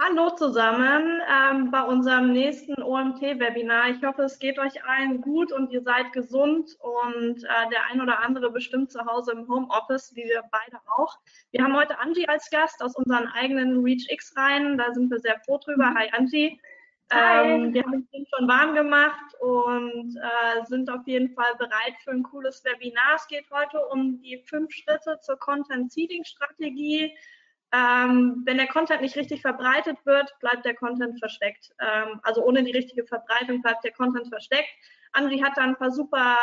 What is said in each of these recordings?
Hallo zusammen bei unserem nächsten OMT-Webinar. Ich hoffe, es geht euch allen gut und ihr seid gesund und der ein oder andere bestimmt zu Hause im Homeoffice, wie wir beide auch. Wir haben heute Angie als Gast aus unseren eigenen ReachX-Reihen. Da sind wir sehr froh drüber. Hi Angie. Hi. Wir haben uns schon warm gemacht und sind auf jeden Fall bereit für ein cooles Webinar. Es geht heute um die 5 Schritte zur Content-Seeding-Strategie. Wenn der Content nicht richtig verbreitet wird, bleibt der Content versteckt. Also ohne die richtige Verbreitung bleibt der Content versteckt. Andri hat da ein paar super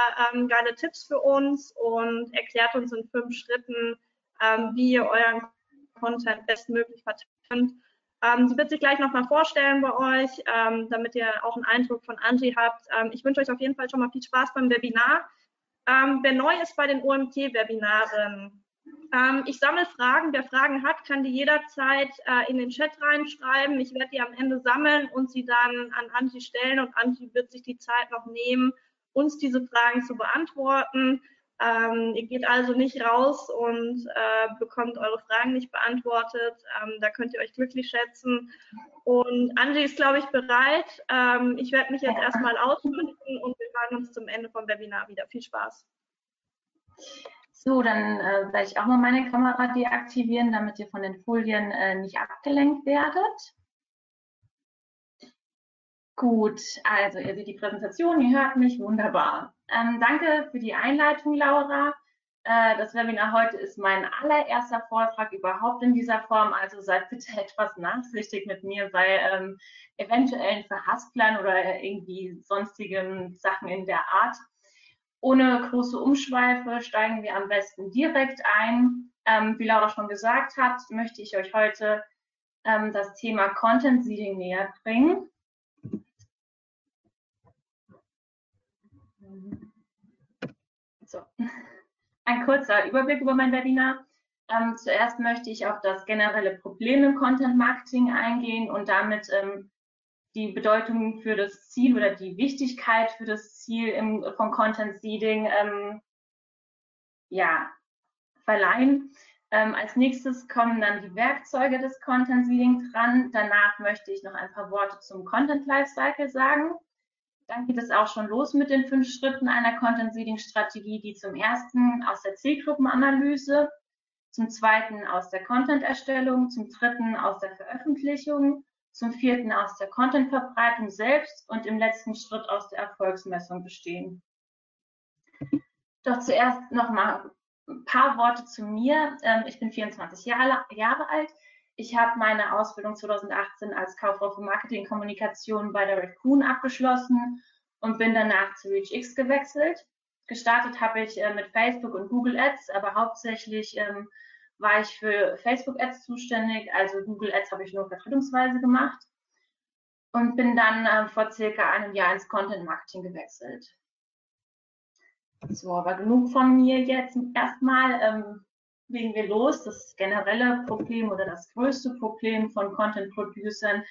geile Tipps für uns und erklärt uns in 5 Schritten, wie ihr euren Content bestmöglich verteilen könnt. Sie wird sich gleich nochmal vorstellen bei euch, damit ihr auch einen Eindruck von Andri habt. Ich wünsche euch auf jeden Fall schon mal viel Spaß beim Webinar. Wer neu ist bei den OMT-Webinaren, ich sammle Fragen. Wer Fragen hat, kann die jederzeit in den Chat reinschreiben. Ich werde die am Ende sammeln und sie dann an Angie stellen. Und Angie wird sich die Zeit noch nehmen, uns diese Fragen zu beantworten. Ihr geht also nicht raus und bekommt eure Fragen nicht beantwortet. Da könnt ihr euch glücklich schätzen. Und Angie ist, glaube ich, bereit. Ich werde mich jetzt erstmal ausmuten und wir hören uns zum Ende vom Webinar wieder. Viel Spaß. So, dann werde ich auch mal meine Kamera deaktivieren, damit ihr von den Folien nicht abgelenkt werdet. Gut, also ihr seht die Präsentation, ihr hört mich, wunderbar. Danke für die Einleitung, Laura. Das Webinar heute ist mein allererster Vortrag überhaupt in dieser Form, also seid bitte etwas nachsichtig mit mir bei eventuellen Verhasplern oder irgendwie sonstigen Sachen in der Art. Ohne große Umschweife steigen wir am besten direkt ein. Wie Laura schon gesagt hat, möchte ich euch heute das Thema Content Seeding näher bringen. So, ein kurzer Überblick über mein Webinar. Zuerst möchte ich auf das generelle Problem im Content Marketing eingehen und damit die Bedeutung für das Ziel oder die Wichtigkeit für das Ziel von Content Seeding verleihen. Als nächstes kommen dann die Werkzeuge des Content Seeding dran. Danach möchte ich noch ein paar Worte zum Content Lifecycle sagen. Dann geht es auch schon los mit den 5 Schritten einer Content Seeding Strategie, die zum ersten aus der Zielgruppenanalyse, zum zweiten aus der Content Erstellung, zum dritten aus der Veröffentlichung, zum vierten aus der Content-Verbreitung selbst und im letzten Schritt aus der Erfolgsmessung bestehen. Doch zuerst noch mal ein paar Worte zu mir. Ich bin 24 Jahre alt. Ich habe meine Ausbildung 2018 als Kauffrau für Marketingkommunikation bei der Redcoon abgeschlossen und bin danach zu ReachX gewechselt. Gestartet habe ich mit Facebook und Google Ads, aber hauptsächlich war ich für Facebook-Ads zuständig, also Google-Ads habe ich nur vertretungsweise gemacht und bin dann vor circa einem Jahr ins Content-Marketing gewechselt. So, aber genug von mir jetzt erstmal. Legen wir los. Das generelle Problem oder das größte Problem von Content-Producern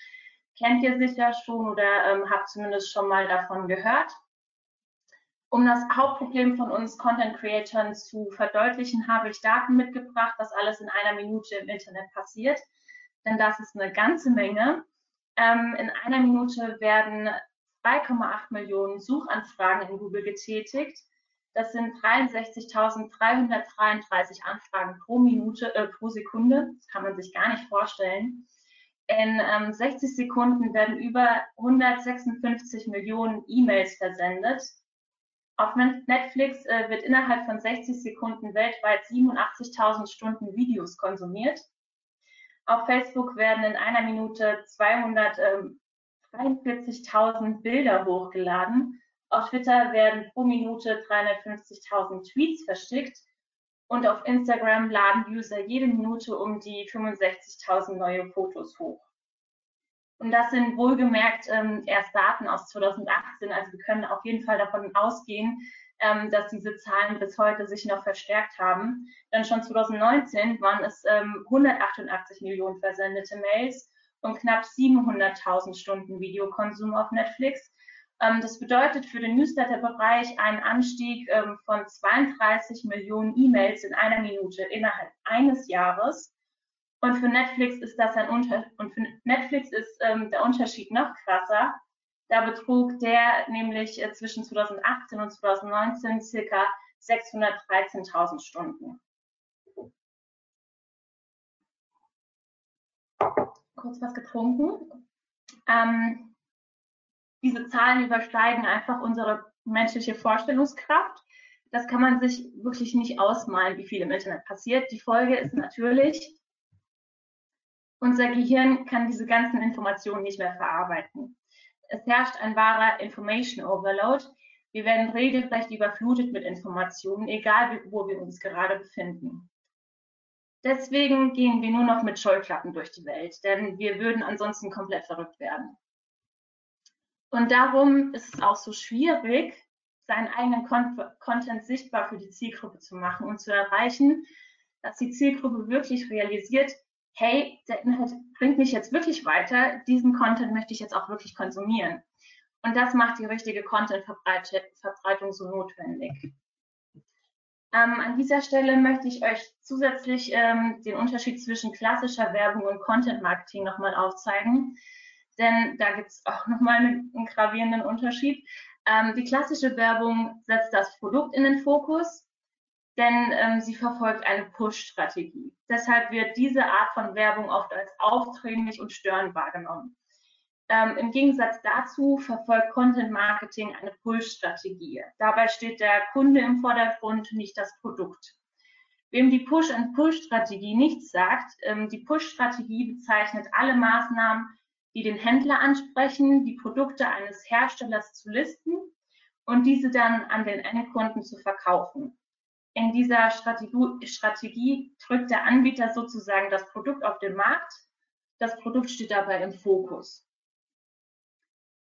kennt ihr sicher schon oder habt zumindest schon mal davon gehört. Um das Hauptproblem von uns Content-Creatoren zu verdeutlichen, habe ich Daten mitgebracht, was alles in einer Minute im Internet passiert. Denn das ist eine ganze Menge. In einer Minute werden 2,8 Millionen Suchanfragen in Google getätigt. Das sind 63.333 Anfragen pro Sekunde. Das kann man sich gar nicht vorstellen. In 60 Sekunden werden über 156 Millionen E-Mails versendet. Auf Netflix wird innerhalb von 60 Sekunden weltweit 87.000 Stunden Videos konsumiert. Auf Facebook werden in einer Minute 243.000 Bilder hochgeladen. Auf Twitter werden pro Minute 350.000 Tweets verschickt. Und auf Instagram laden User jede Minute um die 65.000 neue Fotos hoch. Und das sind wohlgemerkt erst Daten aus 2018. Also wir können auf jeden Fall davon ausgehen, dass diese Zahlen bis heute sich noch verstärkt haben. Dann schon 2019 waren es 188 Millionen versendete Mails und knapp 700.000 Stunden Videokonsum auf Netflix. Das bedeutet für den Newsletter-Bereich einen Anstieg von 32 Millionen E-Mails in einer Minute innerhalb eines Jahres. Und für Netflix ist der Unterschied noch krasser. Da betrug der nämlich zwischen 2018 und 2019 circa 613.000 Stunden. Kurz was getrunken. Diese Zahlen übersteigen einfach unsere menschliche Vorstellungskraft. Das kann man sich wirklich nicht ausmalen, wie viel im Internet passiert. Die Folge ist natürlich, unser Gehirn kann diese ganzen Informationen nicht mehr verarbeiten. Es herrscht ein wahrer Information Overload. Wir werden regelrecht überflutet mit Informationen, egal wo wir uns gerade befinden. Deswegen gehen wir nur noch mit Scheuklappen durch die Welt, denn wir würden ansonsten komplett verrückt werden. Und darum ist es auch so schwierig, seinen eigenen Content sichtbar für die Zielgruppe zu machen und zu erreichen, dass die Zielgruppe wirklich realisiert, hey, der Inhalt bringt mich jetzt wirklich weiter, diesen Content möchte ich jetzt auch wirklich konsumieren. Und das macht die richtige Content-Verbreitung so notwendig. An dieser Stelle möchte ich euch zusätzlich den Unterschied zwischen klassischer Werbung und Content-Marketing nochmal aufzeigen, denn da gibt es auch nochmal einen gravierenden Unterschied. Die klassische Werbung setzt das Produkt in den Fokus, denn sie verfolgt eine Push-Strategie. Deshalb wird diese Art von Werbung oft als aufdringlich und störend wahrgenommen. Im Gegensatz dazu verfolgt Content-Marketing eine Pull-Strategie. Dabei steht der Kunde im Vordergrund, nicht das Produkt. Wem die Push-and-Pull-Strategie nichts sagt, die Push-Strategie bezeichnet alle Maßnahmen, die den Händler ansprechen, die Produkte eines Herstellers zu listen und diese dann an den Endkunden zu verkaufen. In dieser Strategie drückt der Anbieter sozusagen das Produkt auf den Markt. Das Produkt steht dabei im Fokus.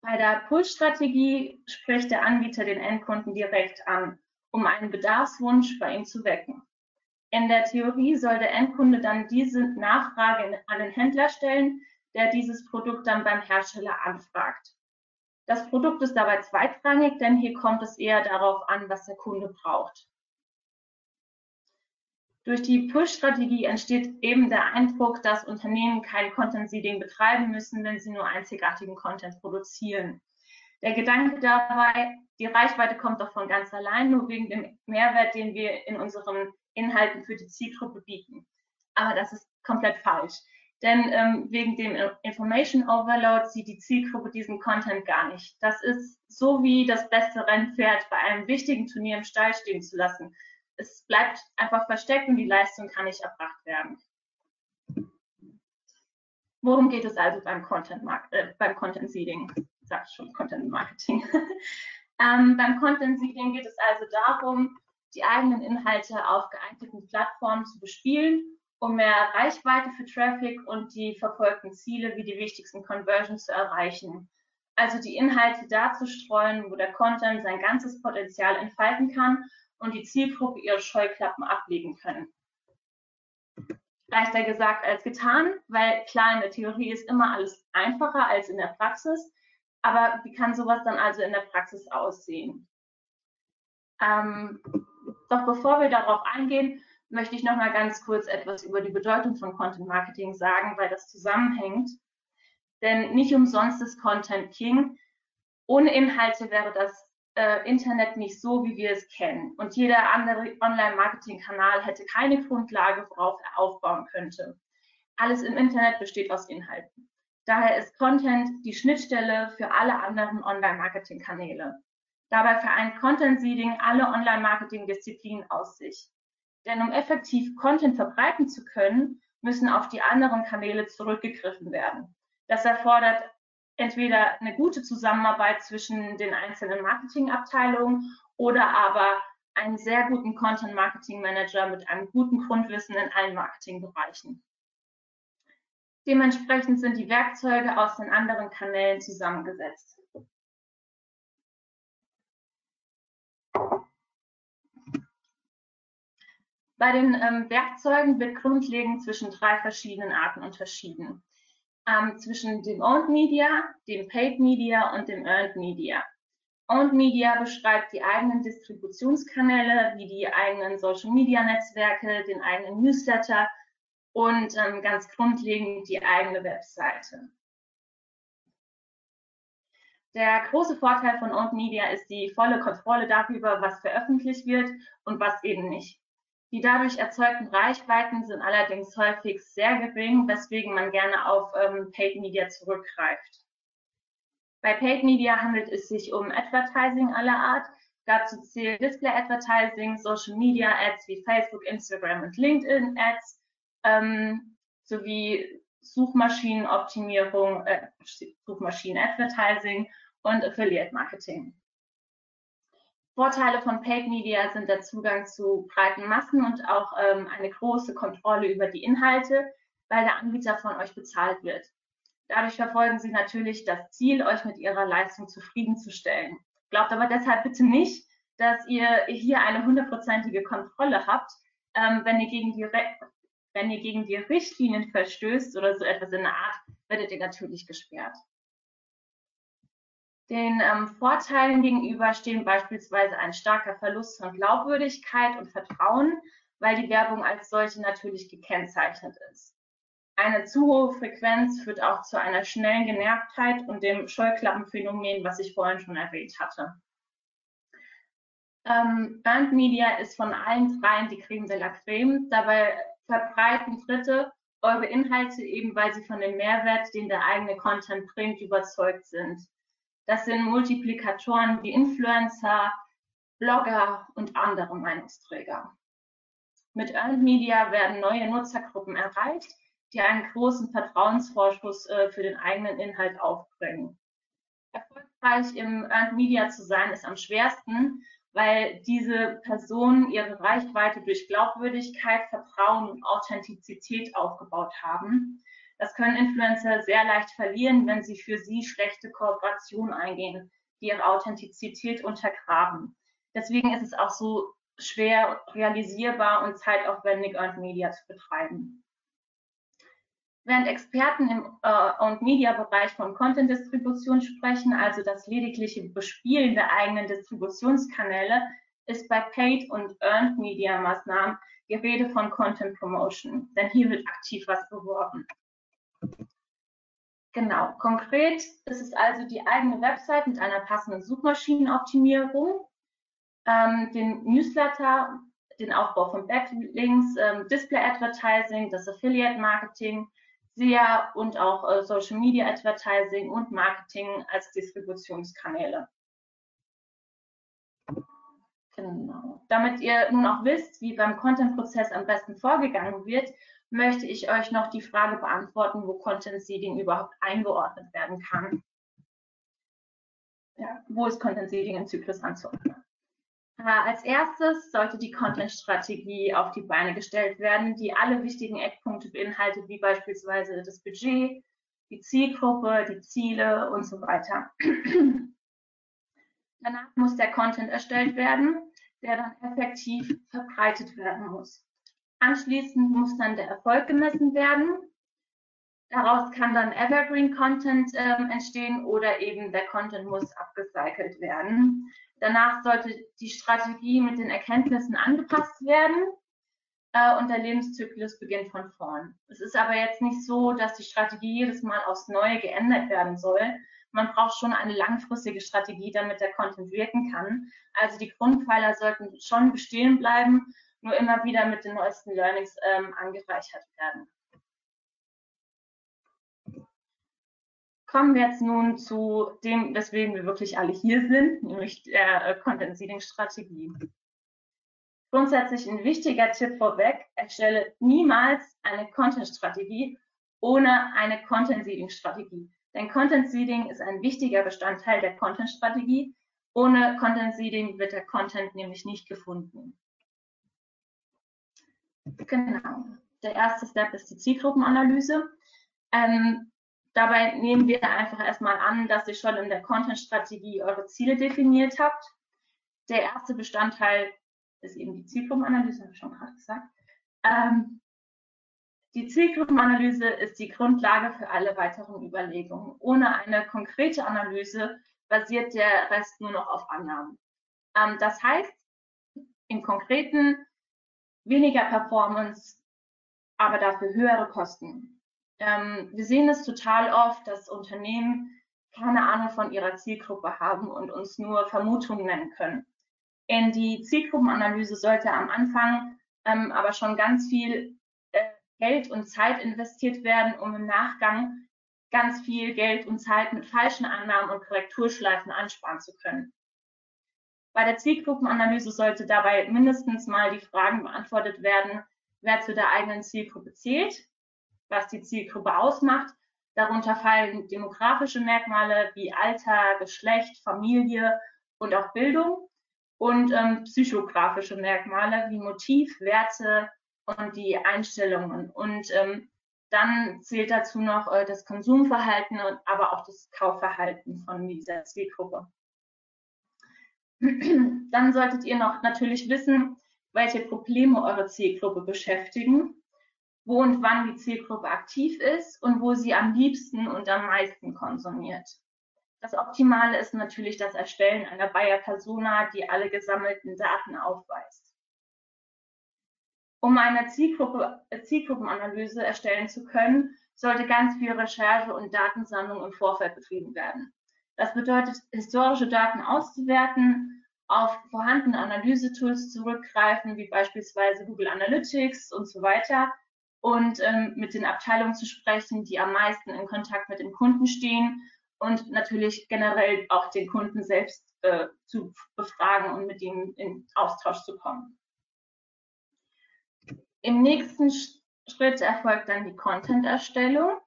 Bei der Pull-Strategie spricht der Anbieter den Endkunden direkt an, um einen Bedarfswunsch bei ihm zu wecken. In der Theorie soll der Endkunde dann diese Nachfrage an den Händler stellen, der dieses Produkt dann beim Hersteller anfragt. Das Produkt ist dabei zweitrangig, denn hier kommt es eher darauf an, was der Kunde braucht. Durch die Push-Strategie entsteht eben der Eindruck, dass Unternehmen kein Content-Seeding betreiben müssen, wenn sie nur einzigartigen Content produzieren. Der Gedanke dabei, die Reichweite kommt doch von ganz allein, nur wegen dem Mehrwert, den wir in unseren Inhalten für die Zielgruppe bieten. Aber das ist komplett falsch, denn wegen dem Information Overload sieht die Zielgruppe diesen Content gar nicht. Das ist so wie das beste Rennpferd bei einem wichtigen Turnier im Stall stehen zu lassen. Es bleibt einfach versteckt und die Leistung kann nicht erbracht werden. Worum geht es also beim Content Marketing? Beim Content Seeding geht es also darum, die eigenen Inhalte auf geeigneten Plattformen zu bespielen, um mehr Reichweite für Traffic und die verfolgten Ziele wie die wichtigsten Conversions zu erreichen. Also die Inhalte da zu streuen, wo der Content sein ganzes Potenzial entfalten kann und die Zielgruppe ihre Scheuklappen ablegen können. Leichter gesagt als getan, weil klar, in der Theorie ist immer alles einfacher als in der Praxis, aber wie kann sowas dann also in der Praxis aussehen? Doch bevor wir darauf eingehen, möchte ich noch mal ganz kurz etwas über die Bedeutung von Content Marketing sagen, weil das zusammenhängt. Denn nicht umsonst ist Content King. Ohne Inhalte wäre das Internet nicht so, wie wir es kennen. Und jeder andere Online-Marketing-Kanal hätte keine Grundlage, worauf er aufbauen könnte. Alles im Internet besteht aus Inhalten. Daher ist Content die Schnittstelle für alle anderen Online-Marketing-Kanäle. Dabei vereint Content-Seeding alle Online-Marketing-Disziplinen aus sich. Denn um effektiv Content verbreiten zu können, müssen auf die anderen Kanäle zurückgegriffen werden. Das erfordert entweder eine gute Zusammenarbeit zwischen den einzelnen Marketingabteilungen oder aber einen sehr guten Content-Marketing-Manager mit einem guten Grundwissen in allen Marketingbereichen. Dementsprechend sind die Werkzeuge aus den anderen Kanälen zusammengesetzt. Bei den Werkzeugen wird grundlegend zwischen drei verschiedenen Arten unterschieden. Zwischen dem Owned Media, dem Paid Media und dem Earned Media. Owned Media beschreibt die eigenen Distributionskanäle, wie die eigenen Social Media Netzwerke, den eigenen Newsletter und ganz grundlegend die eigene Webseite. Der große Vorteil von Owned Media ist die volle Kontrolle darüber, was veröffentlicht wird und was eben nicht. Die dadurch erzeugten Reichweiten sind allerdings häufig sehr gering, weswegen man gerne auf Paid Media zurückgreift. Bei Paid Media handelt es sich um Advertising aller Art. Dazu zählen Display Advertising, Social Media Ads wie Facebook, Instagram und LinkedIn Ads sowie Suchmaschinenoptimierung, Suchmaschinen-Advertising und Affiliate Marketing. Vorteile von Paid Media sind der Zugang zu breiten Massen und auch eine große Kontrolle über die Inhalte, weil der Anbieter von euch bezahlt wird. Dadurch verfolgen sie natürlich das Ziel, euch mit ihrer Leistung zufriedenzustellen. Glaubt aber deshalb bitte nicht, dass ihr hier eine hundertprozentige Kontrolle habt, wenn ihr gegen die Richtlinien verstößt oder so etwas in der Art, werdet ihr natürlich gesperrt. Den Vorteilen gegenüber stehen beispielsweise ein starker Verlust von Glaubwürdigkeit und Vertrauen, weil die Werbung als solche natürlich gekennzeichnet ist. Eine zu hohe Frequenz führt auch zu einer schnellen Genervtheit und dem Scheuklappenphänomen, was ich vorhin schon erwähnt hatte. Earned Media ist von allen dreien die Creme de la Creme. Dabei verbreiten Dritte eure Inhalte eben, weil sie von dem Mehrwert, den der eigene Content bringt, überzeugt sind. Das sind Multiplikatoren wie Influencer, Blogger und andere Meinungsträger. Mit Earned Media werden neue Nutzergruppen erreicht, die einen großen Vertrauensvorschuss für den eigenen Inhalt aufbringen. Erfolgreich im Earned Media zu sein, ist am schwersten, weil diese Personen ihre Reichweite durch Glaubwürdigkeit, Vertrauen und Authentizität aufgebaut haben. Das können Influencer sehr leicht verlieren, wenn sie für sie schlechte Kooperationen eingehen, die ihre Authentizität untergraben. Deswegen ist es auch so schwer realisierbar und zeitaufwendig, Earned Media zu betreiben. Während Experten im Owned Media Bereich von Content-Distribution sprechen, also das ledigliche Bespielen der eigenen Distributionskanäle, ist bei Paid und Earned Media Maßnahmen die Rede von Content Promotion, denn hier wird aktiv was beworben. Genau, konkret ist es also die eigene Website mit einer passenden Suchmaschinenoptimierung, den Newsletter, den Aufbau von Backlinks, Display Advertising, das Affiliate Marketing, SEA und auch Social Media Advertising und Marketing als Distributionskanäle. Genau. Damit ihr nun auch wisst, wie beim Content-Prozess am besten vorgegangen wird, möchte ich euch noch die Frage beantworten, wo Content Seeding überhaupt eingeordnet werden kann. Ja, wo ist Content Seeding im Zyklus anzuordnen? Als erstes sollte die Content-Strategie auf die Beine gestellt werden, die alle wichtigen Eckpunkte beinhaltet, wie beispielsweise das Budget, die Zielgruppe, die Ziele und so weiter. Danach muss der Content erstellt werden, der dann effektiv verbreitet werden muss. Anschließend muss dann der Erfolg gemessen werden. Daraus kann dann Evergreen-Content entstehen oder eben der Content muss abgecycelt werden. Danach sollte die Strategie mit den Erkenntnissen angepasst werden und der Lebenszyklus beginnt von vorn. Es ist aber jetzt nicht so, dass die Strategie jedes Mal aufs Neue geändert werden soll. Man braucht schon eine langfristige Strategie, damit der Content wirken kann. Also die Grundpfeiler sollten schon bestehen bleiben, nur immer wieder mit den neuesten Learnings angereichert werden. Kommen wir jetzt nun zu dem, weswegen wir wirklich alle hier sind, nämlich der Content-Seeding-Strategie. Grundsätzlich ein wichtiger Tipp vorweg, erstelle niemals eine Content-Strategie ohne eine Content-Seeding-Strategie. Denn Content-Seeding ist ein wichtiger Bestandteil der Content-Strategie. Ohne Content-Seeding wird der Content nämlich nicht gefunden. Genau. Der erste Step ist die Zielgruppenanalyse. Dabei nehmen wir einfach erstmal an, dass ihr schon in der Content-Strategie eure Ziele definiert habt. Der erste Bestandteil ist eben die Zielgruppenanalyse, habe ich schon gerade gesagt. Die Zielgruppenanalyse ist die Grundlage für alle weiteren Überlegungen. Ohne eine konkrete Analyse basiert der Rest nur noch auf Annahmen. Das heißt, im Konkreten weniger Performance, aber dafür höhere Kosten. Wir sehen es total oft, dass Unternehmen keine Ahnung von ihrer Zielgruppe haben und uns nur Vermutungen nennen können. In die Zielgruppenanalyse sollte am Anfang aber schon ganz viel Geld und Zeit investiert werden, um im Nachgang ganz viel Geld und Zeit mit falschen Annahmen und Korrekturschleifen ansparen zu können. Bei der Zielgruppenanalyse sollte dabei mindestens mal die Fragen beantwortet werden, wer zu der eigenen Zielgruppe zählt, was die Zielgruppe ausmacht. Darunter fallen demografische Merkmale wie Alter, Geschlecht, Familie und auch Bildung und psychografische Merkmale wie Motiv, Werte und die Einstellungen. Und dann zählt dazu noch das Konsumverhalten und aber auch das Kaufverhalten von dieser Zielgruppe. Dann solltet ihr noch natürlich wissen, welche Probleme eure Zielgruppe beschäftigen, wo und wann die Zielgruppe aktiv ist und wo sie am liebsten und am meisten konsumiert. Das Optimale ist natürlich das Erstellen einer Buyer-Persona, die alle gesammelten Daten aufweist. Um eine Zielgruppenanalyse erstellen zu können, sollte ganz viel Recherche und Datensammlung im Vorfeld betrieben werden. Das bedeutet, historische Daten auszuwerten, auf vorhandene Analyse-Tools zurückgreifen, wie beispielsweise Google Analytics und so weiter, und mit den Abteilungen zu sprechen, die am meisten in Kontakt mit dem Kunden stehen und natürlich generell auch den Kunden selbst zu befragen und mit ihm in Austausch zu kommen. Im nächsten Schritt erfolgt dann die Content-Erstellung.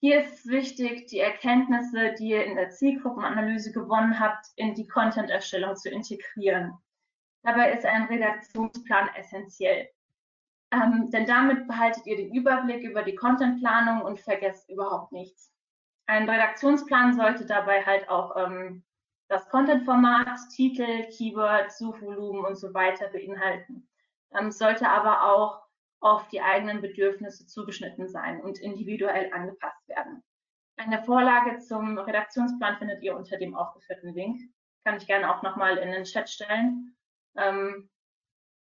Hier ist es wichtig, die Erkenntnisse, die ihr in der Zielgruppenanalyse gewonnen habt, in die Content-Erstellung zu integrieren. Dabei ist ein Redaktionsplan essentiell, denn damit behaltet ihr den Überblick über die Contentplanung und vergesst überhaupt nichts. Ein Redaktionsplan sollte dabei halt auch das Contentformat, Titel, Keyword, Suchvolumen und so weiter beinhalten. Sollte aber auch auf die eigenen Bedürfnisse zugeschnitten sein und individuell angepasst werden. Eine Vorlage zum Redaktionsplan findet ihr unter dem aufgeführten Link. Kann ich gerne auch nochmal in den Chat stellen.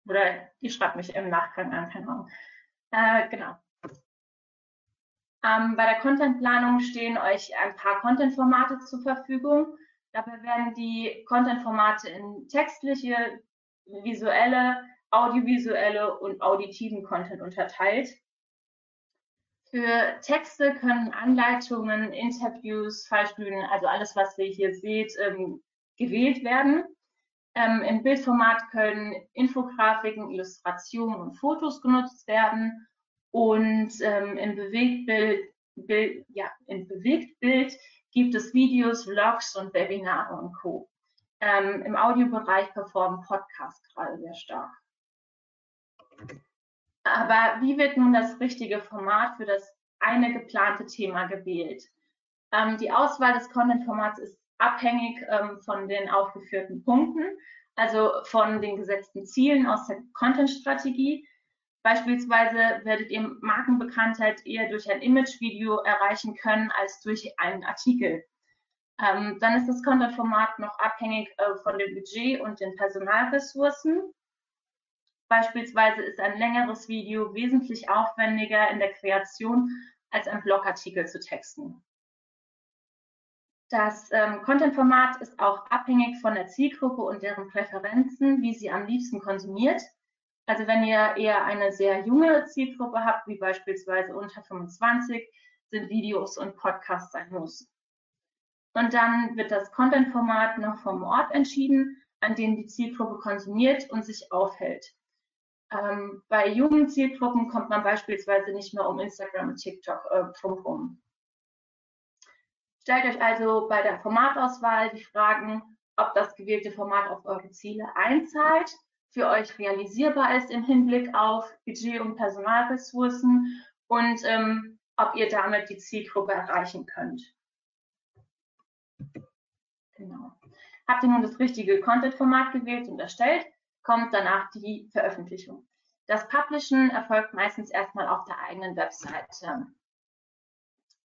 Oder ihr schreibt mich im Nachgang an, keine Ahnung. Genau. Bei der Contentplanung stehen euch ein paar Contentformate zur Verfügung. Dabei werden die Contentformate in textliche, visuelle, audiovisuelle und auditiven Content unterteilt. Für Texte können Anleitungen, Interviews, Fallstudien, also alles, was ihr hier seht, gewählt werden. Im Bildformat können Infografiken, Illustrationen und Fotos genutzt werden. Und im Bewegtbild gibt es Videos, Vlogs und Webinare und Co. Im Audiobereich performen Podcasts gerade sehr stark. Aber wie wird nun das richtige Format für das eine geplante Thema gewählt? Die Auswahl des Content-Formats ist abhängig von den aufgeführten Punkten, also von den gesetzten Zielen aus der Content-Strategie. Beispielsweise werdet ihr Markenbekanntheit eher durch ein Image-Video erreichen können als durch einen Artikel. Dann ist das Content-Format noch abhängig von dem Budget und den Personalressourcen. Beispielsweise ist ein längeres Video wesentlich aufwendiger in der Kreation als ein Blogartikel zu texten. Das Content-Format ist auch abhängig von der Zielgruppe und deren Präferenzen, wie sie am liebsten konsumiert. Also wenn ihr eher eine sehr junge Zielgruppe habt, wie beispielsweise unter 25, sind Videos und Podcasts ein Muss. Und dann wird das Content-Format noch vom Ort entschieden, an dem die Zielgruppe konsumiert und sich aufhält. Bei jungen Zielgruppen kommt man beispielsweise nicht mehr um Instagram und TikTok drumherum. Stellt euch also bei der Formatauswahl die Fragen, ob das gewählte Format auf eure Ziele einzahlt, für euch realisierbar ist im Hinblick auf Budget und Personalressourcen und ob ihr damit die Zielgruppe erreichen könnt. Genau. Habt ihr nun das richtige Content-Format gewählt und erstellt, kommt danach die Veröffentlichung. Das Publishen erfolgt meistens erstmal auf der eigenen Webseite.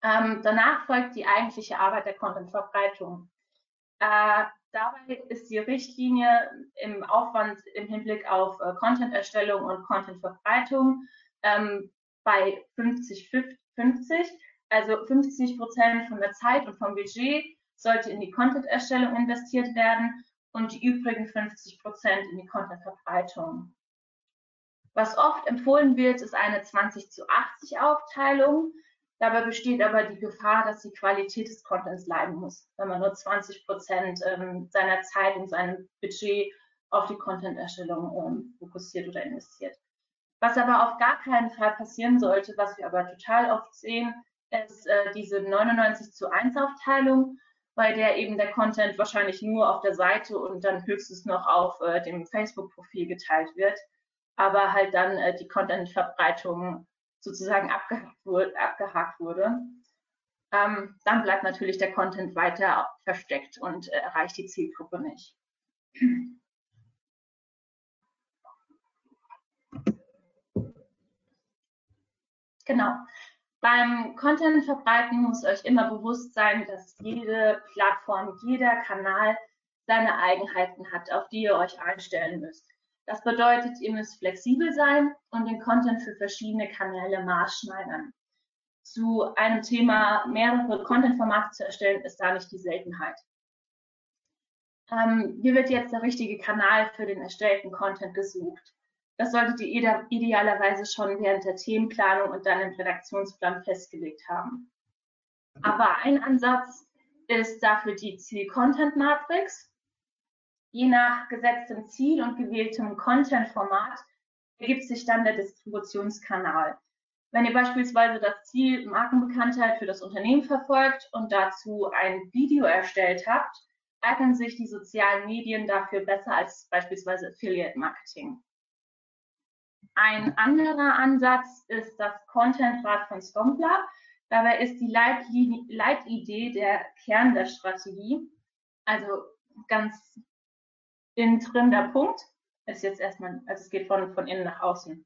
Danach folgt die eigentliche Arbeit der Content-Verbreitung. Dabei ist die Richtlinie im Aufwand im Hinblick auf Content-Erstellung und Content-Verbreitung bei 50-50. Also 50% von der Zeit und vom Budget sollte in die Content-Erstellung investiert werden und die übrigen 50% in die Content-Verbreitung. Was oft empfohlen wird, ist eine 20:80-Aufteilung. Dabei besteht aber die Gefahr, dass die Qualität des Contents leiden muss, wenn man nur 20% seiner Zeit und seinem Budget auf die Content-Erstellung fokussiert oder investiert. Was aber auf gar keinen Fall passieren sollte, was wir aber total oft sehen, ist diese 99:1-Aufteilung, bei der eben der Content wahrscheinlich nur auf der Seite und dann höchstens noch auf dem Facebook-Profil geteilt wird, aber halt dann die Content-Verbreitung sozusagen abgehakt wurde, dann bleibt natürlich der Content weiter versteckt und erreicht die Zielgruppe nicht. Genau. Beim Content verbreiten muss euch immer bewusst sein, dass jede Plattform, jeder Kanal seine Eigenheiten hat, auf die ihr euch einstellen müsst. Das bedeutet, ihr müsst flexibel sein und den Content für verschiedene Kanäle maßschneidern. Zu einem Thema mehrere Content-Formate zu erstellen, ist da nicht die Seltenheit. Hier wird jetzt der richtige Kanal für den erstellten Content gesucht. Das solltet ihr idealerweise schon während der Themenplanung und dann im Redaktionsplan festgelegt haben. Aber ein Ansatz ist dafür die Ziel-Content-Matrix. Je nach gesetztem Ziel und gewähltem Content-Format ergibt sich dann der Distributionskanal. Wenn ihr beispielsweise das Ziel Markenbekanntheit für das Unternehmen verfolgt und dazu ein Video erstellt habt, eignen sich die sozialen Medien dafür besser als beispielsweise Affiliate-Marketing. Ein anderer Ansatz ist das Content-Rad von Scompler. Dabei ist die Leitidee der Kern der Strategie, also ganz drin der Punkt ist jetzt erstmal, also es geht von innen nach außen.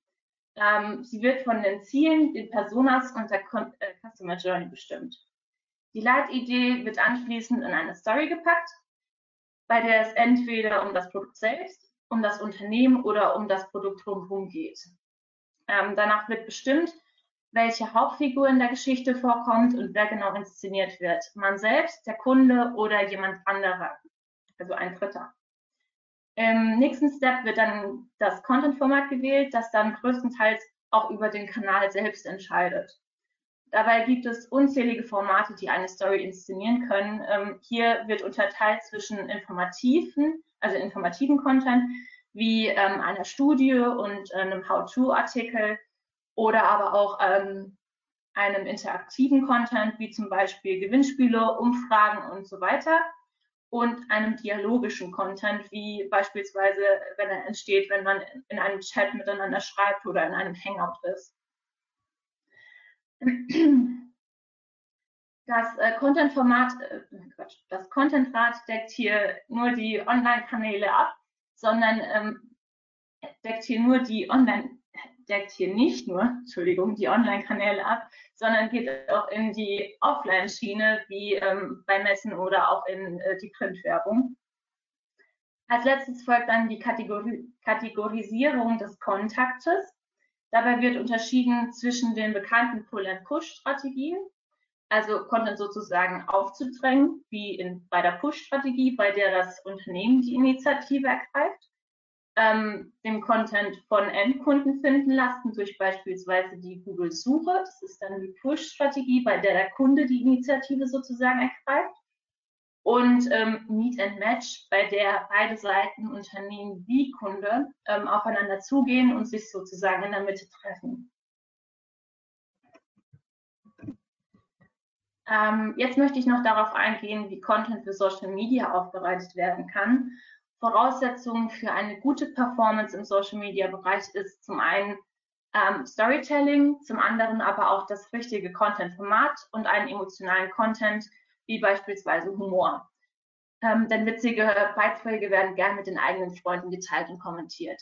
Sie wird von den Zielen, den Personas und der Customer Journey bestimmt. Die Leitidee wird anschließend in eine Story gepackt, bei der es entweder um das Produkt selbst, um das Unternehmen oder um das Produkt drumherum geht. Danach wird bestimmt, welche Hauptfigur in der Geschichte vorkommt und wer genau inszeniert wird. Man selbst, der Kunde oder jemand anderer, also ein Dritter. Im nächsten Step wird dann das Content-Format gewählt, das dann größtenteils auch über den Kanal selbst entscheidet. Dabei gibt es unzählige Formate, die eine Story inszenieren können. Hier wird unterteilt zwischen informativen Content, wie einer Studie und einem How-to-Artikel oder aber auch einem interaktiven Content, wie zum Beispiel Gewinnspiele, Umfragen und so weiter. Und einem dialogischen Content, wie beispielsweise, wenn er entsteht, wenn man in einem Chat miteinander schreibt oder in einem Hangout ist. Das Content-Rad deckt hier nur die Online-Kanäle ab, sondern deckt hier nicht nur die Online-Kanäle ab, sondern geht auch in die Offline-Schiene, wie bei Messen oder auch in die Printwerbung. Als letztes folgt dann die Kategorisierung des Kontaktes. Dabei wird unterschieden zwischen den bekannten Pull-and-Push-Strategien, also Content sozusagen aufzudrängen, wie bei der Push-Strategie, bei der das Unternehmen die Initiative ergreift, den Content von Endkunden finden lassen durch beispielsweise die Google-Suche. Das ist dann die Push-Strategie, bei der der Kunde die Initiative sozusagen ergreift. Und Meet and Match, bei der beide Seiten, Unternehmen wie Kunde, aufeinander zugehen und sich sozusagen in der Mitte treffen. Jetzt möchte ich noch darauf eingehen, wie Content für Social Media aufbereitet werden kann. Voraussetzung für eine gute Performance im Social-Media-Bereich ist zum einen Storytelling, zum anderen aber auch das richtige Content-Format und einen emotionalen Content, wie beispielsweise Humor. Denn witzige Beiträge werden gern mit den eigenen Freunden geteilt und kommentiert.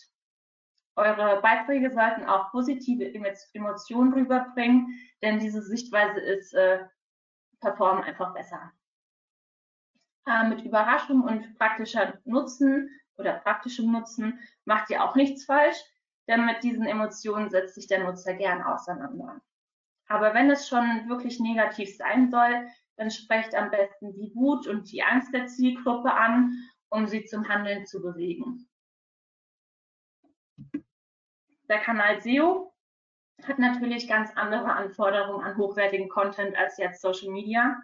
Eure Beiträge sollten auch positive Emotionen rüberbringen, denn diese Sichtweise ist performen einfach besser. Mit Überraschung und praktischem Nutzen macht ihr auch nichts falsch, denn mit diesen Emotionen setzt sich der Nutzer gern auseinander. Aber wenn es schon wirklich negativ sein soll, dann sprecht am besten die Wut und die Angst der Zielgruppe an, um sie zum Handeln zu bewegen. Der Kanal SEO hat natürlich ganz andere Anforderungen an hochwertigen Content als jetzt Social Media.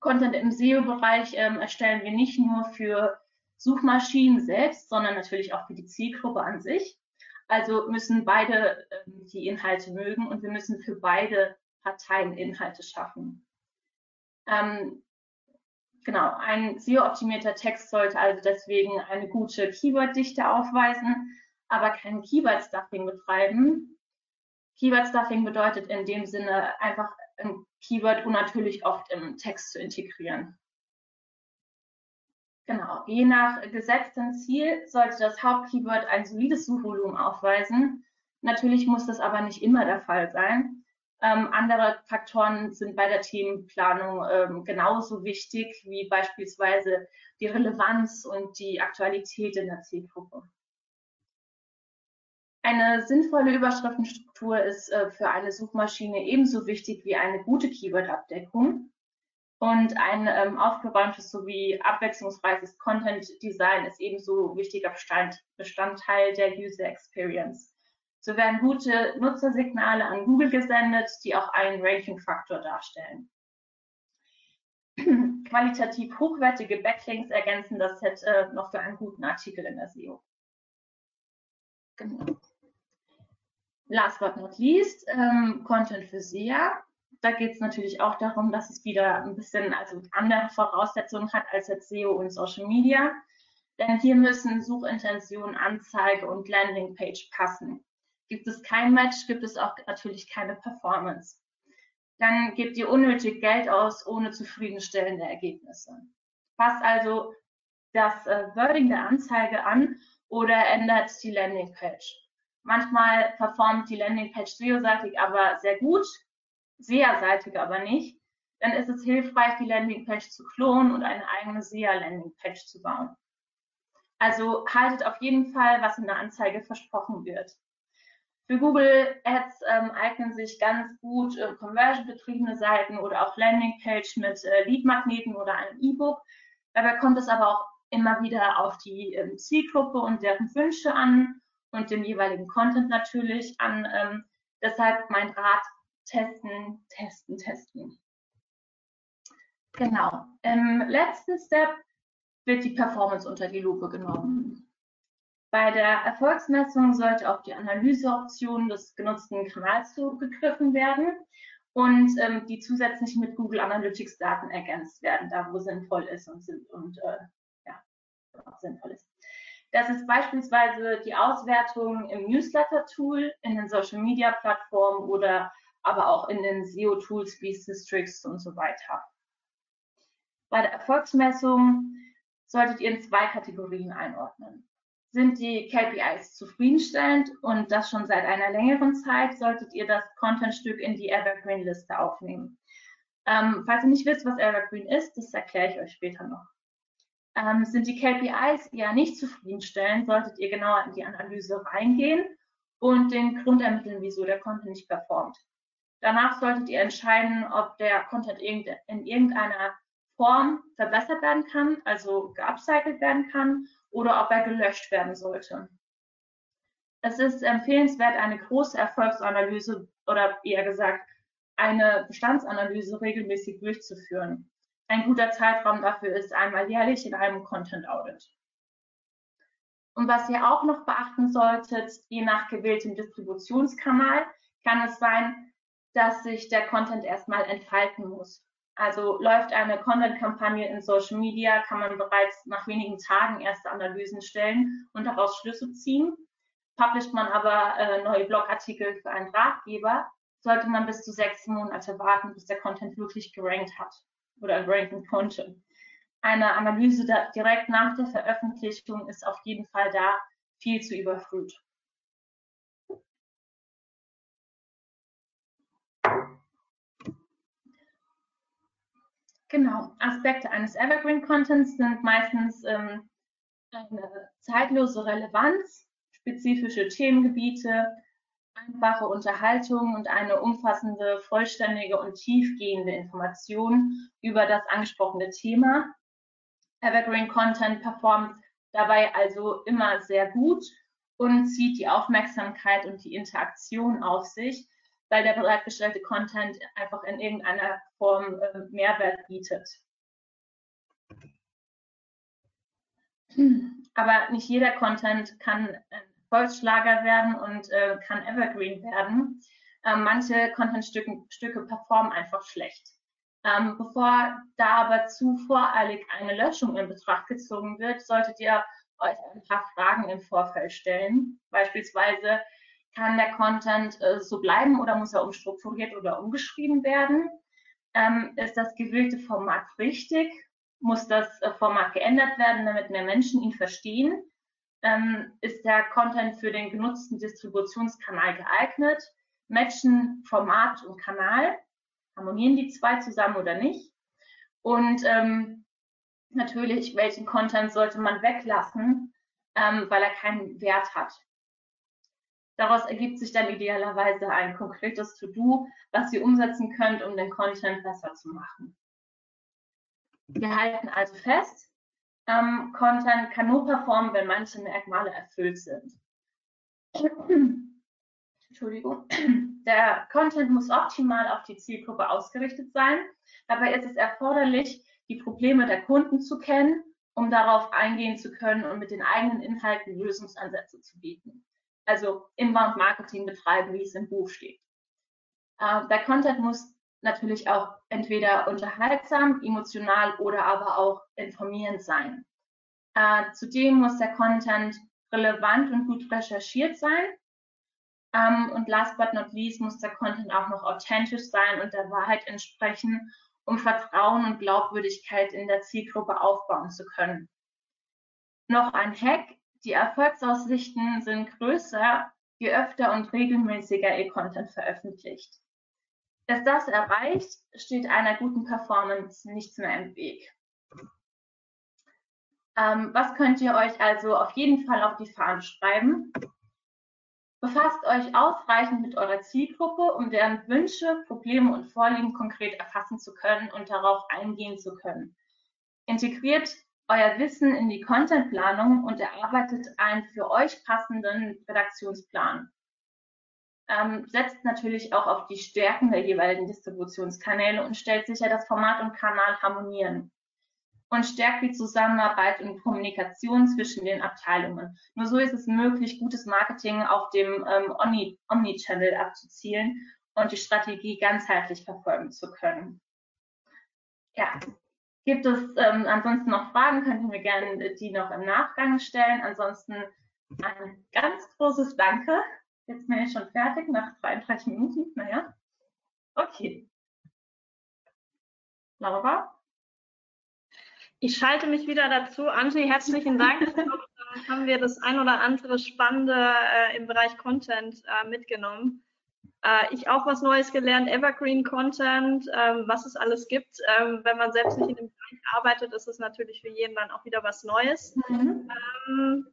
Content im SEO-Bereich erstellen wir nicht nur für Suchmaschinen selbst, sondern natürlich auch für die Zielgruppe an sich. Also müssen beide die Inhalte mögen und wir müssen für beide Parteien Inhalte schaffen. Genau, ein SEO-optimierter Text sollte also deswegen eine gute Keyword-Dichte aufweisen, aber kein Keyword-Stuffing betreiben. Keyword-Stuffing bedeutet in dem Sinne, einfach ein Keyword unnatürlich oft im Text zu integrieren. Genau, je nach gesetztem Ziel sollte das Hauptkeyword ein solides Suchvolumen aufweisen. Natürlich muss das aber nicht immer der Fall sein. Andere Faktoren sind bei der Themenplanung genauso wichtig wie beispielsweise die Relevanz und die Aktualität in der Zielgruppe. Eine sinnvolle Überschriftenstruktur ist für eine Suchmaschine ebenso wichtig wie eine gute Keyword-Abdeckung. Und ein aufgeräumtes sowie abwechslungsreiches Content-Design ist ebenso wichtiger Bestandteil der User Experience. So werden gute Nutzersignale an Google gesendet, die auch einen Ranking-Faktor darstellen. Qualitativ hochwertige Backlinks ergänzen das Set noch für einen guten Artikel in der SEO. Genau. Last but not least, Content für SEA. Da geht es natürlich auch darum, dass es wieder ein bisschen andere Voraussetzungen hat als jetzt SEO und Social Media. Denn hier müssen Suchintention, Anzeige und Landingpage passen. Gibt es kein Match, gibt es auch natürlich keine Performance. Dann gebt ihr unnötig Geld aus, ohne zufriedenstellende Ergebnisse. Passt also das Wording der Anzeige an oder ändert die Landingpage. Manchmal performt die Landingpage SEO-seitig aber sehr gut, SEA-seitig aber nicht. Dann ist es hilfreich, die Landingpage zu klonen und eine eigene SEA-Landingpage zu bauen. Also haltet auf jeden Fall, was in der Anzeige versprochen wird. Für Google Ads eignen sich ganz gut Conversion-betriebene Seiten oder auch Landingpage mit Lead-Magneten oder einem E-Book. Dabei kommt es aber auch immer wieder auf die Zielgruppe und deren Wünsche an und den jeweiligen Content natürlich an. Deshalb mein Rat, testen, testen, testen. Genau, im letzten Step wird die Performance unter die Lupe genommen. Bei der Erfolgsmessung sollte auf die Analyseoption des genutzten Kanals zugegriffen werden und die zusätzlich mit Google Analytics Daten ergänzt werden, da wo sinnvoll ist Das ist beispielsweise die Auswertung im Newsletter-Tool, in den Social-Media-Plattformen oder aber auch in den SEO-Tools wie Sistrix und so weiter. Bei der Erfolgsmessung solltet ihr in zwei Kategorien einordnen. Sind die KPIs zufriedenstellend und das schon seit einer längeren Zeit, solltet ihr das Contentstück in die Evergreen-Liste aufnehmen. Falls ihr nicht wisst, was Evergreen ist, das erkläre ich euch später noch. Sind die KPIs eher nicht zufriedenstellend, solltet ihr genauer in die Analyse reingehen und den Grund ermitteln, wieso der Content nicht performt. Danach solltet ihr entscheiden, ob der Content in irgendeiner Form verbessert werden kann, also geupcycelt werden kann, oder ob er gelöscht werden sollte. Es ist empfehlenswert, eine große Erfolgsanalyse oder eher gesagt eine Bestandsanalyse regelmäßig durchzuführen. Ein guter Zeitraum dafür ist einmal jährlich in einem Content Audit. Und was ihr auch noch beachten solltet, je nach gewähltem Distributionskanal kann es sein, dass sich der Content erstmal entfalten muss. Also läuft eine Content-Kampagne in Social Media, kann man bereits nach wenigen Tagen erste Analysen stellen und daraus Schlüsse ziehen. publisht man aber neue Blogartikel für einen Ratgeber, sollte man bis zu 6 Monate warten, bis der Content wirklich gerankt hat oder ranken konnte. Eine Analyse direkt nach der Veröffentlichung ist auf jeden Fall da viel zu überfrüht. Genau, Aspekte eines Evergreen-Contents sind meistens eine zeitlose Relevanz, spezifische Themengebiete, einfache Unterhaltung und eine umfassende, vollständige und tiefgehende Information über das angesprochene Thema. Evergreen-Content performt dabei also immer sehr gut und zieht die Aufmerksamkeit und die Interaktion auf sich, weil der bereitgestellte Content einfach in irgendeiner Form Mehrwert bietet. Aber nicht jeder Content kann ein Volksschlager werden und kann Evergreen werden. Manche Contentstücke performen einfach schlecht. Bevor da aber zu voreilig eine Löschung in Betracht gezogen wird, solltet ihr euch ein paar Fragen im Vorfeld stellen. Beispielsweise, kann der Content so bleiben oder muss er umstrukturiert oder umgeschrieben werden? Ist das gewählte Format richtig? Muss das Format geändert werden, damit mehr Menschen ihn verstehen? Ist der Content für den genutzten Distributionskanal geeignet? Matchen Format und Kanal? Harmonieren die zwei zusammen oder nicht? Und natürlich, welchen Content sollte man weglassen, weil er keinen Wert hat? Daraus ergibt sich dann idealerweise ein konkretes To-Do, was ihr umsetzen könnt, um den Content besser zu machen. Wir halten also fest, Content kann nur performen, wenn manche Merkmale erfüllt sind. Entschuldigung. Der Content muss optimal auf die Zielgruppe ausgerichtet sein. Dabei ist es erforderlich, die Probleme der Kunden zu kennen, um darauf eingehen zu können und mit den eigenen Inhalten Lösungsansätze zu bieten. Also Inbound-Marketing betreiben, wie es im Buch steht. Der Content muss natürlich auch entweder unterhaltsam, emotional oder aber auch informierend sein. Zudem muss der Content relevant und gut recherchiert sein. Und last but not least muss der Content auch noch authentisch sein und der Wahrheit entsprechen, um Vertrauen und Glaubwürdigkeit in der Zielgruppe aufbauen zu können. Noch ein Hack. Die Erfolgsaussichten sind größer, je öfter und regelmäßiger ihr Content veröffentlicht. Ist das erreicht, steht einer guten Performance nichts mehr im Weg. Was könnt ihr euch also auf jeden Fall auf die Fahnen schreiben? Befasst euch ausreichend mit eurer Zielgruppe, um deren Wünsche, Probleme und Vorlieben konkret erfassen zu können und darauf eingehen zu können. Integriert euer Wissen in die Contentplanung und erarbeitet einen für euch passenden Redaktionsplan. Setzt natürlich auch auf die Stärken der jeweiligen Distributionskanäle und stellt sicher, dass Format und Kanal harmonieren. Und stärkt die Zusammenarbeit und Kommunikation zwischen den Abteilungen. Nur so ist es möglich, gutes Marketing auf dem Omnichannel abzuzielen und die Strategie ganzheitlich verfolgen zu können. Ja. Gibt es ansonsten noch Fragen, könnt ihr mir gerne die noch im Nachgang stellen. Ansonsten ein ganz großes Danke. Jetzt bin ich schon fertig, nach 32 Minuten. Naja, okay. Laura? Ich schalte mich wieder dazu. Angie, herzlichen Dank. Ich glaube, da haben wir das ein oder andere Spannende im Bereich Content mitgenommen. Ich auch was Neues gelernt, Evergreen-Content, was es alles gibt. Wenn man selbst nicht in dem Bereich arbeitet, ist es natürlich für jeden dann auch wieder was Neues. Mhm.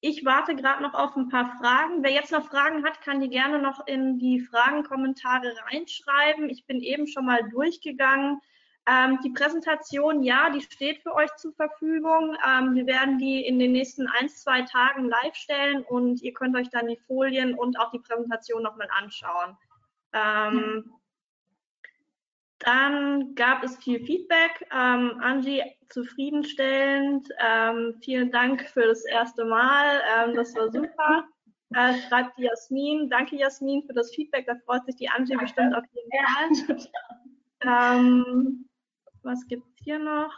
Ich warte gerade noch auf ein paar Fragen. Wer jetzt noch Fragen hat, kann die gerne noch in die Fragenkommentare reinschreiben. Ich bin eben schon mal durchgegangen. Die Präsentation, ja, die steht für euch zur Verfügung. Wir werden die in den nächsten 1-2 Tagen live stellen und ihr könnt euch dann die Folien und auch die Präsentation nochmal anschauen. Dann gab es viel Feedback. Angie, zufriedenstellend. Vielen Dank für das erste Mal. Das war super. Schreibt die Jasmin. Danke, Jasmin, für das Feedback. Da freut sich die Angie bestimmt auf jeden Fall. Ja. Was gibt es hier noch?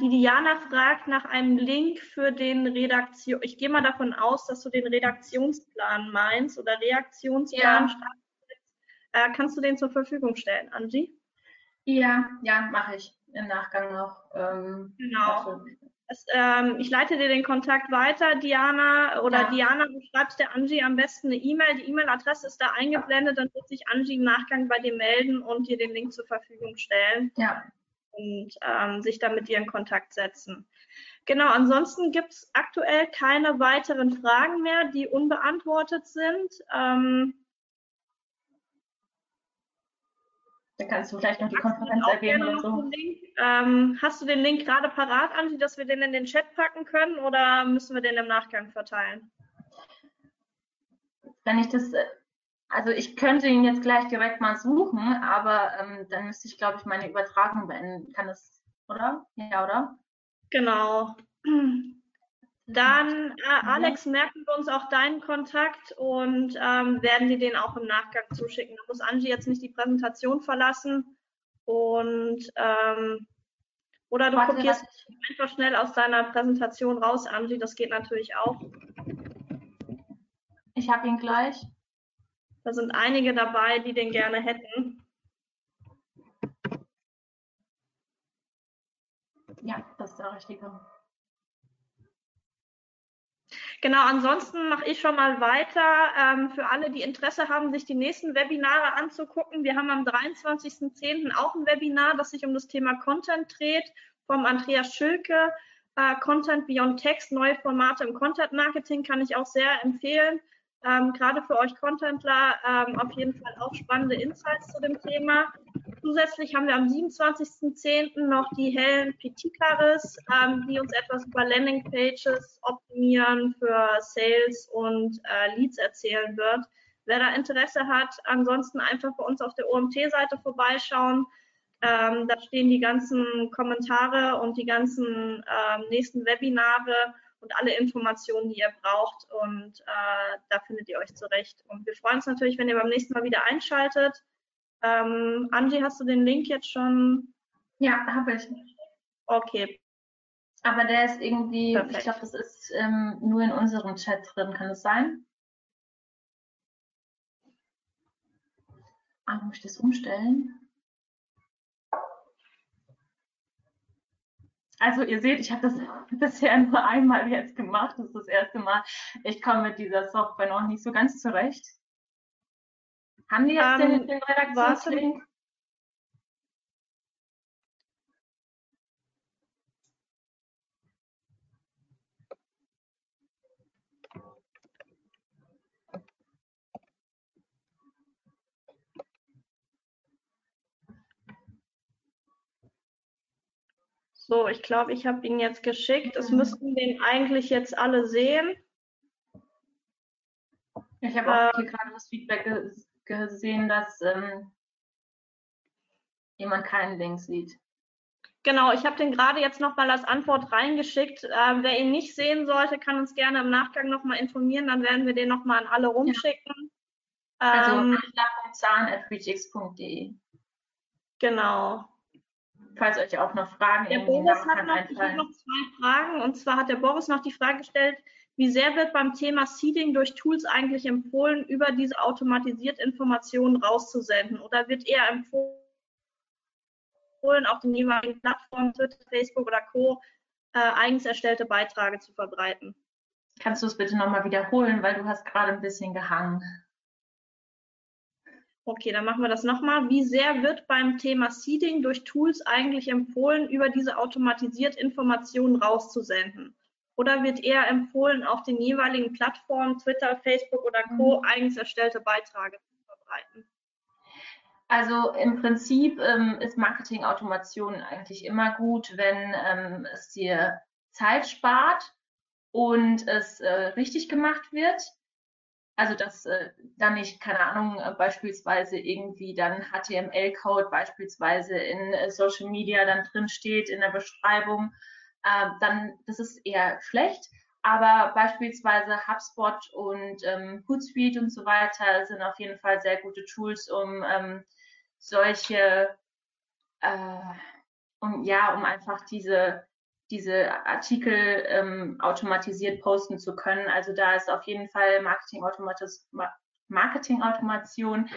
Die Diana fragt nach einem Link für den Redaktion. Ich gehe mal davon aus, dass du den Redaktionsplan meinst oder Reaktionsplan. Ja. Kannst du den zur Verfügung stellen, Angie? Ja, mache ich im Nachgang noch. Genau. Ich leite dir den Kontakt weiter, Diana. Diana, du schreibst der Angie am besten eine E-Mail. Die E-Mail-Adresse ist da eingeblendet. Dann wird sich Angie im Nachgang bei dir melden und dir den Link zur Verfügung stellen. Ja. Und sich dann mit ihr in Kontakt setzen. Genau, ansonsten gibt es aktuell keine weiteren Fragen mehr, die unbeantwortet sind. Da kannst du vielleicht noch die Konferenz erwähnen oder so. Hast du den Link gerade parat, Angie, dass wir den in den Chat packen können oder müssen wir den im Nachgang verteilen? Also ich könnte ihn jetzt gleich direkt mal suchen, aber dann müsste ich, glaube ich, meine Übertragung beenden. Kann das, oder? Ja, oder? Genau. Dann, Alex, merken wir uns auch deinen Kontakt und werden dir den auch im Nachgang zuschicken. Da muss Angie jetzt nicht die Präsentation verlassen. Und oder du kopierst einfach schnell aus deiner Präsentation raus, Angie. Das geht natürlich auch. Ich habe ihn gleich. Da sind einige dabei, die den gerne hätten. Ja, das ist der richtige. Genau, ansonsten mache ich schon mal weiter. Für alle, die Interesse haben, sich die nächsten Webinare anzugucken. Wir haben am 23.10. auch ein Webinar, das sich um das Thema Content dreht, vom Andreas Schülke. Content Beyond Text, neue Formate im Content Marketing kann ich auch sehr empfehlen. Gerade für euch Contentler auf jeden Fall auch spannende Insights zu dem Thema. Zusätzlich haben wir am 27.10. noch die Helen Petikaris, die uns etwas über Landingpages optimieren für Sales und Leads erzählen wird. Wer da Interesse hat, ansonsten einfach bei uns auf der OMT-Seite vorbeischauen. Da stehen die ganzen Kommentare und die ganzen nächsten Webinare und alle Informationen, die ihr braucht, und da findet ihr euch zurecht. Und wir freuen uns natürlich, wenn ihr beim nächsten Mal wieder einschaltet. Angie, hast du den Link jetzt schon? Ja, habe ich. Okay. Aber der ist irgendwie, perfekt. Ich glaube, das ist nur in unserem Chat drin, kann das sein? Muss ich das umstellen? Also ihr seht, ich habe das bisher nur einmal jetzt gemacht. Das ist das erste Mal. Ich komme mit dieser Software noch nicht so ganz zurecht. Haben die jetzt den Redaktionslink? So, ich glaube, ich habe ihn jetzt geschickt. Es müssten den eigentlich jetzt alle sehen. Ich habe auch hier gerade das Feedback gesehen, dass jemand keinen Link sieht. Genau, ich habe den gerade jetzt nochmal als Antwort reingeschickt. Wer ihn nicht sehen sollte, kann uns gerne im Nachgang nochmal informieren. Dann werden wir den nochmal an alle rumschicken. Ja. Also nachlachen@reachx.de. Genau. Falls euch auch noch Fragen ich habe noch zwei Fragen, und zwar hat der Boris noch die Frage gestellt, wie sehr wird beim Thema Seeding durch Tools eigentlich empfohlen, über diese automatisiert Informationen rauszusenden, oder wird eher empfohlen, auf den jeweiligen Plattformen, Twitter, Facebook oder Co. Eigens erstellte Beiträge zu verbreiten? Kannst du es bitte nochmal wiederholen, weil du hast gerade ein bisschen gehangen. Okay, dann machen wir das nochmal. Wie sehr wird beim Thema Seeding durch Tools eigentlich empfohlen, über diese automatisiert Informationen rauszusenden? Oder wird eher empfohlen, auf den jeweiligen Plattformen, Twitter, Facebook oder Co. eigens erstellte Beiträge zu verbreiten? Also im Prinzip ist Marketing-Automation eigentlich immer gut, wenn es dir Zeit spart und es richtig gemacht wird. Also dass dann nicht, keine Ahnung, beispielsweise irgendwie dann HTML-Code beispielsweise in Social Media dann drin steht in der Beschreibung, dann das ist eher schlecht. Aber beispielsweise HubSpot und Hootsuite und so weiter sind auf jeden Fall sehr gute Tools, um solche um einfach diese Artikel automatisiert posten zu können. Also da ist auf jeden Fall Marketing-Automation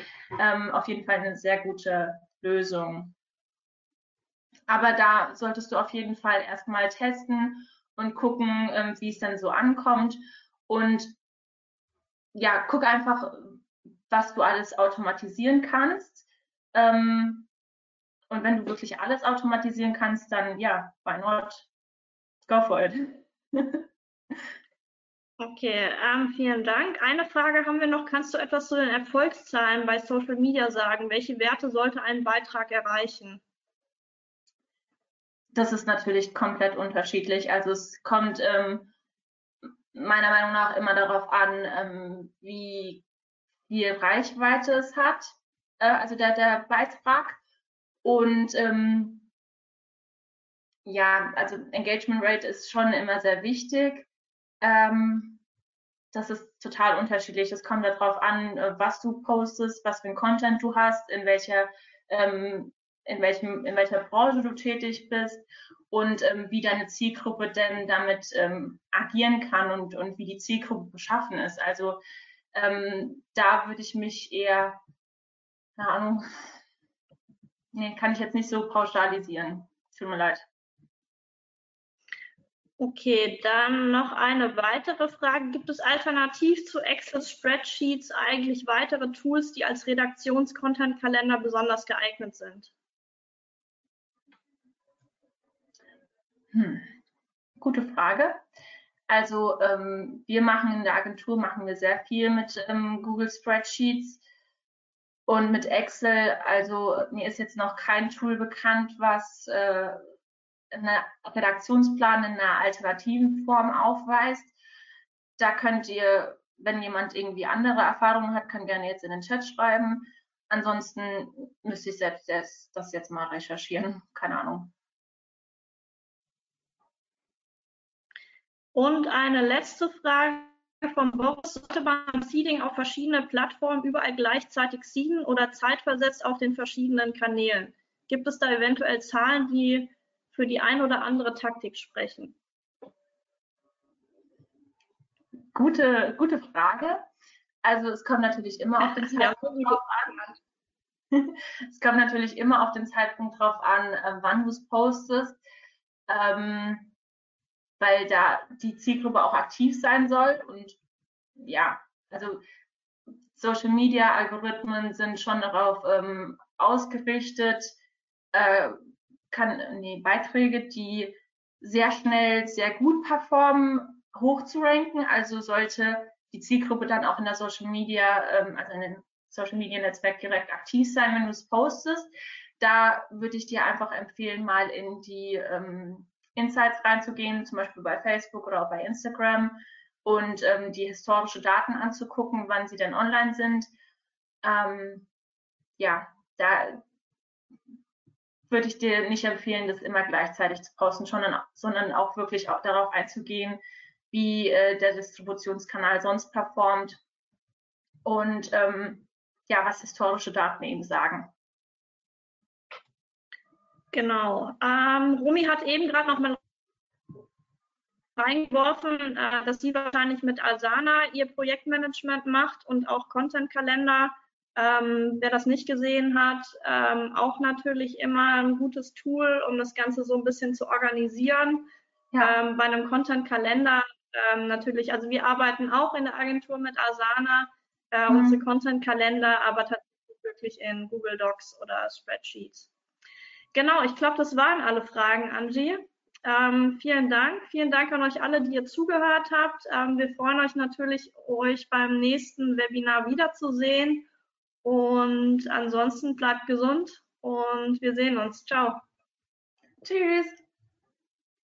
auf jeden Fall eine sehr gute Lösung. Aber da solltest du auf jeden Fall erstmal testen und gucken, wie es dann so ankommt. Und ja, guck einfach, was du alles automatisieren kannst. Und wenn du wirklich alles automatisieren kannst, dann ja, why not? Go for it. Okay, vielen Dank. Eine Frage haben wir noch. Kannst du etwas zu den Erfolgszahlen bei Social Media sagen? Welche Werte sollte ein Beitrag erreichen? Das ist natürlich komplett unterschiedlich. Also es kommt meiner Meinung nach immer darauf an, wie viel Reichweite es hat, also der Beitrag. Und ja, also Engagement Rate ist schon immer sehr wichtig. Das ist total unterschiedlich. Es kommt darauf an, was du postest, was für einen Content du hast, in welcher Branche du tätig bist und wie deine Zielgruppe denn damit agieren kann und wie die Zielgruppe beschaffen ist. Also da würde ich mich eher, keine Ahnung, nee, kann ich jetzt nicht so pauschalisieren. Tut mir leid. Okay, dann noch eine weitere Frage. Gibt es alternativ zu Excel-Spreadsheets eigentlich weitere Tools, die als Redaktions-Content-Kalender besonders geeignet sind? Gute Frage. Also wir machen in der Agentur sehr viel mit Google Spreadsheets und mit Excel. Also mir ist jetzt noch kein Tool bekannt, was einen Redaktionsplan in einer alternativen Form aufweist. Da könnt ihr, wenn jemand irgendwie andere Erfahrungen hat, kann gerne jetzt in den Chat schreiben. Ansonsten müsste ich selbst das jetzt mal recherchieren. Keine Ahnung. Und eine letzte Frage von Boris. Sollte man beim Seeding auf verschiedene Plattformen überall gleichzeitig seeden oder zeitversetzt auf den verschiedenen Kanälen? Gibt es da eventuell Zahlen, die für die ein oder andere Taktik sprechen? Gute Frage. Also es kommt natürlich immer auf den Zeitpunkt drauf an. Es kommt natürlich immer auf den Zeitpunkt drauf an, wann du es postest, weil da die Zielgruppe auch aktiv sein soll. Und ja, also Social Media Algorithmen sind schon darauf ausgerichtet, Beiträge, die sehr schnell, sehr gut performen, hoch zu ranken. Also sollte die Zielgruppe dann auch in der Social Media, also in dem Social Media Netzwerk direkt aktiv sein, wenn du es postest. Da würde ich dir einfach empfehlen, mal in die Insights reinzugehen, zum Beispiel bei Facebook oder auch bei Instagram und die historische Daten anzugucken, wann sie denn online sind. Ja, da würde ich dir nicht empfehlen, das immer gleichzeitig zu posten, sondern auch wirklich auch darauf einzugehen, wie der Distributionskanal sonst performt und ja, was historische Daten eben sagen. Genau. Rumi hat eben gerade noch mal reingeworfen, dass sie wahrscheinlich mit Asana ihr Projektmanagement macht und auch Contentkalender. Wer das nicht gesehen hat, auch natürlich immer ein gutes Tool, um das Ganze so ein bisschen zu organisieren. Ja. Bei einem Content-Kalender natürlich, also wir arbeiten auch in der Agentur mit Asana, unsere Content-Kalender, aber tatsächlich wirklich in Google Docs oder Spreadsheets. Genau, ich glaube, das waren alle Fragen, Angie. Vielen Dank. Vielen Dank an euch alle, die ihr zugehört habt. Wir freuen uns natürlich, euch beim nächsten Webinar wiederzusehen. Und ansonsten bleibt gesund und wir sehen uns. Ciao. Tschüss.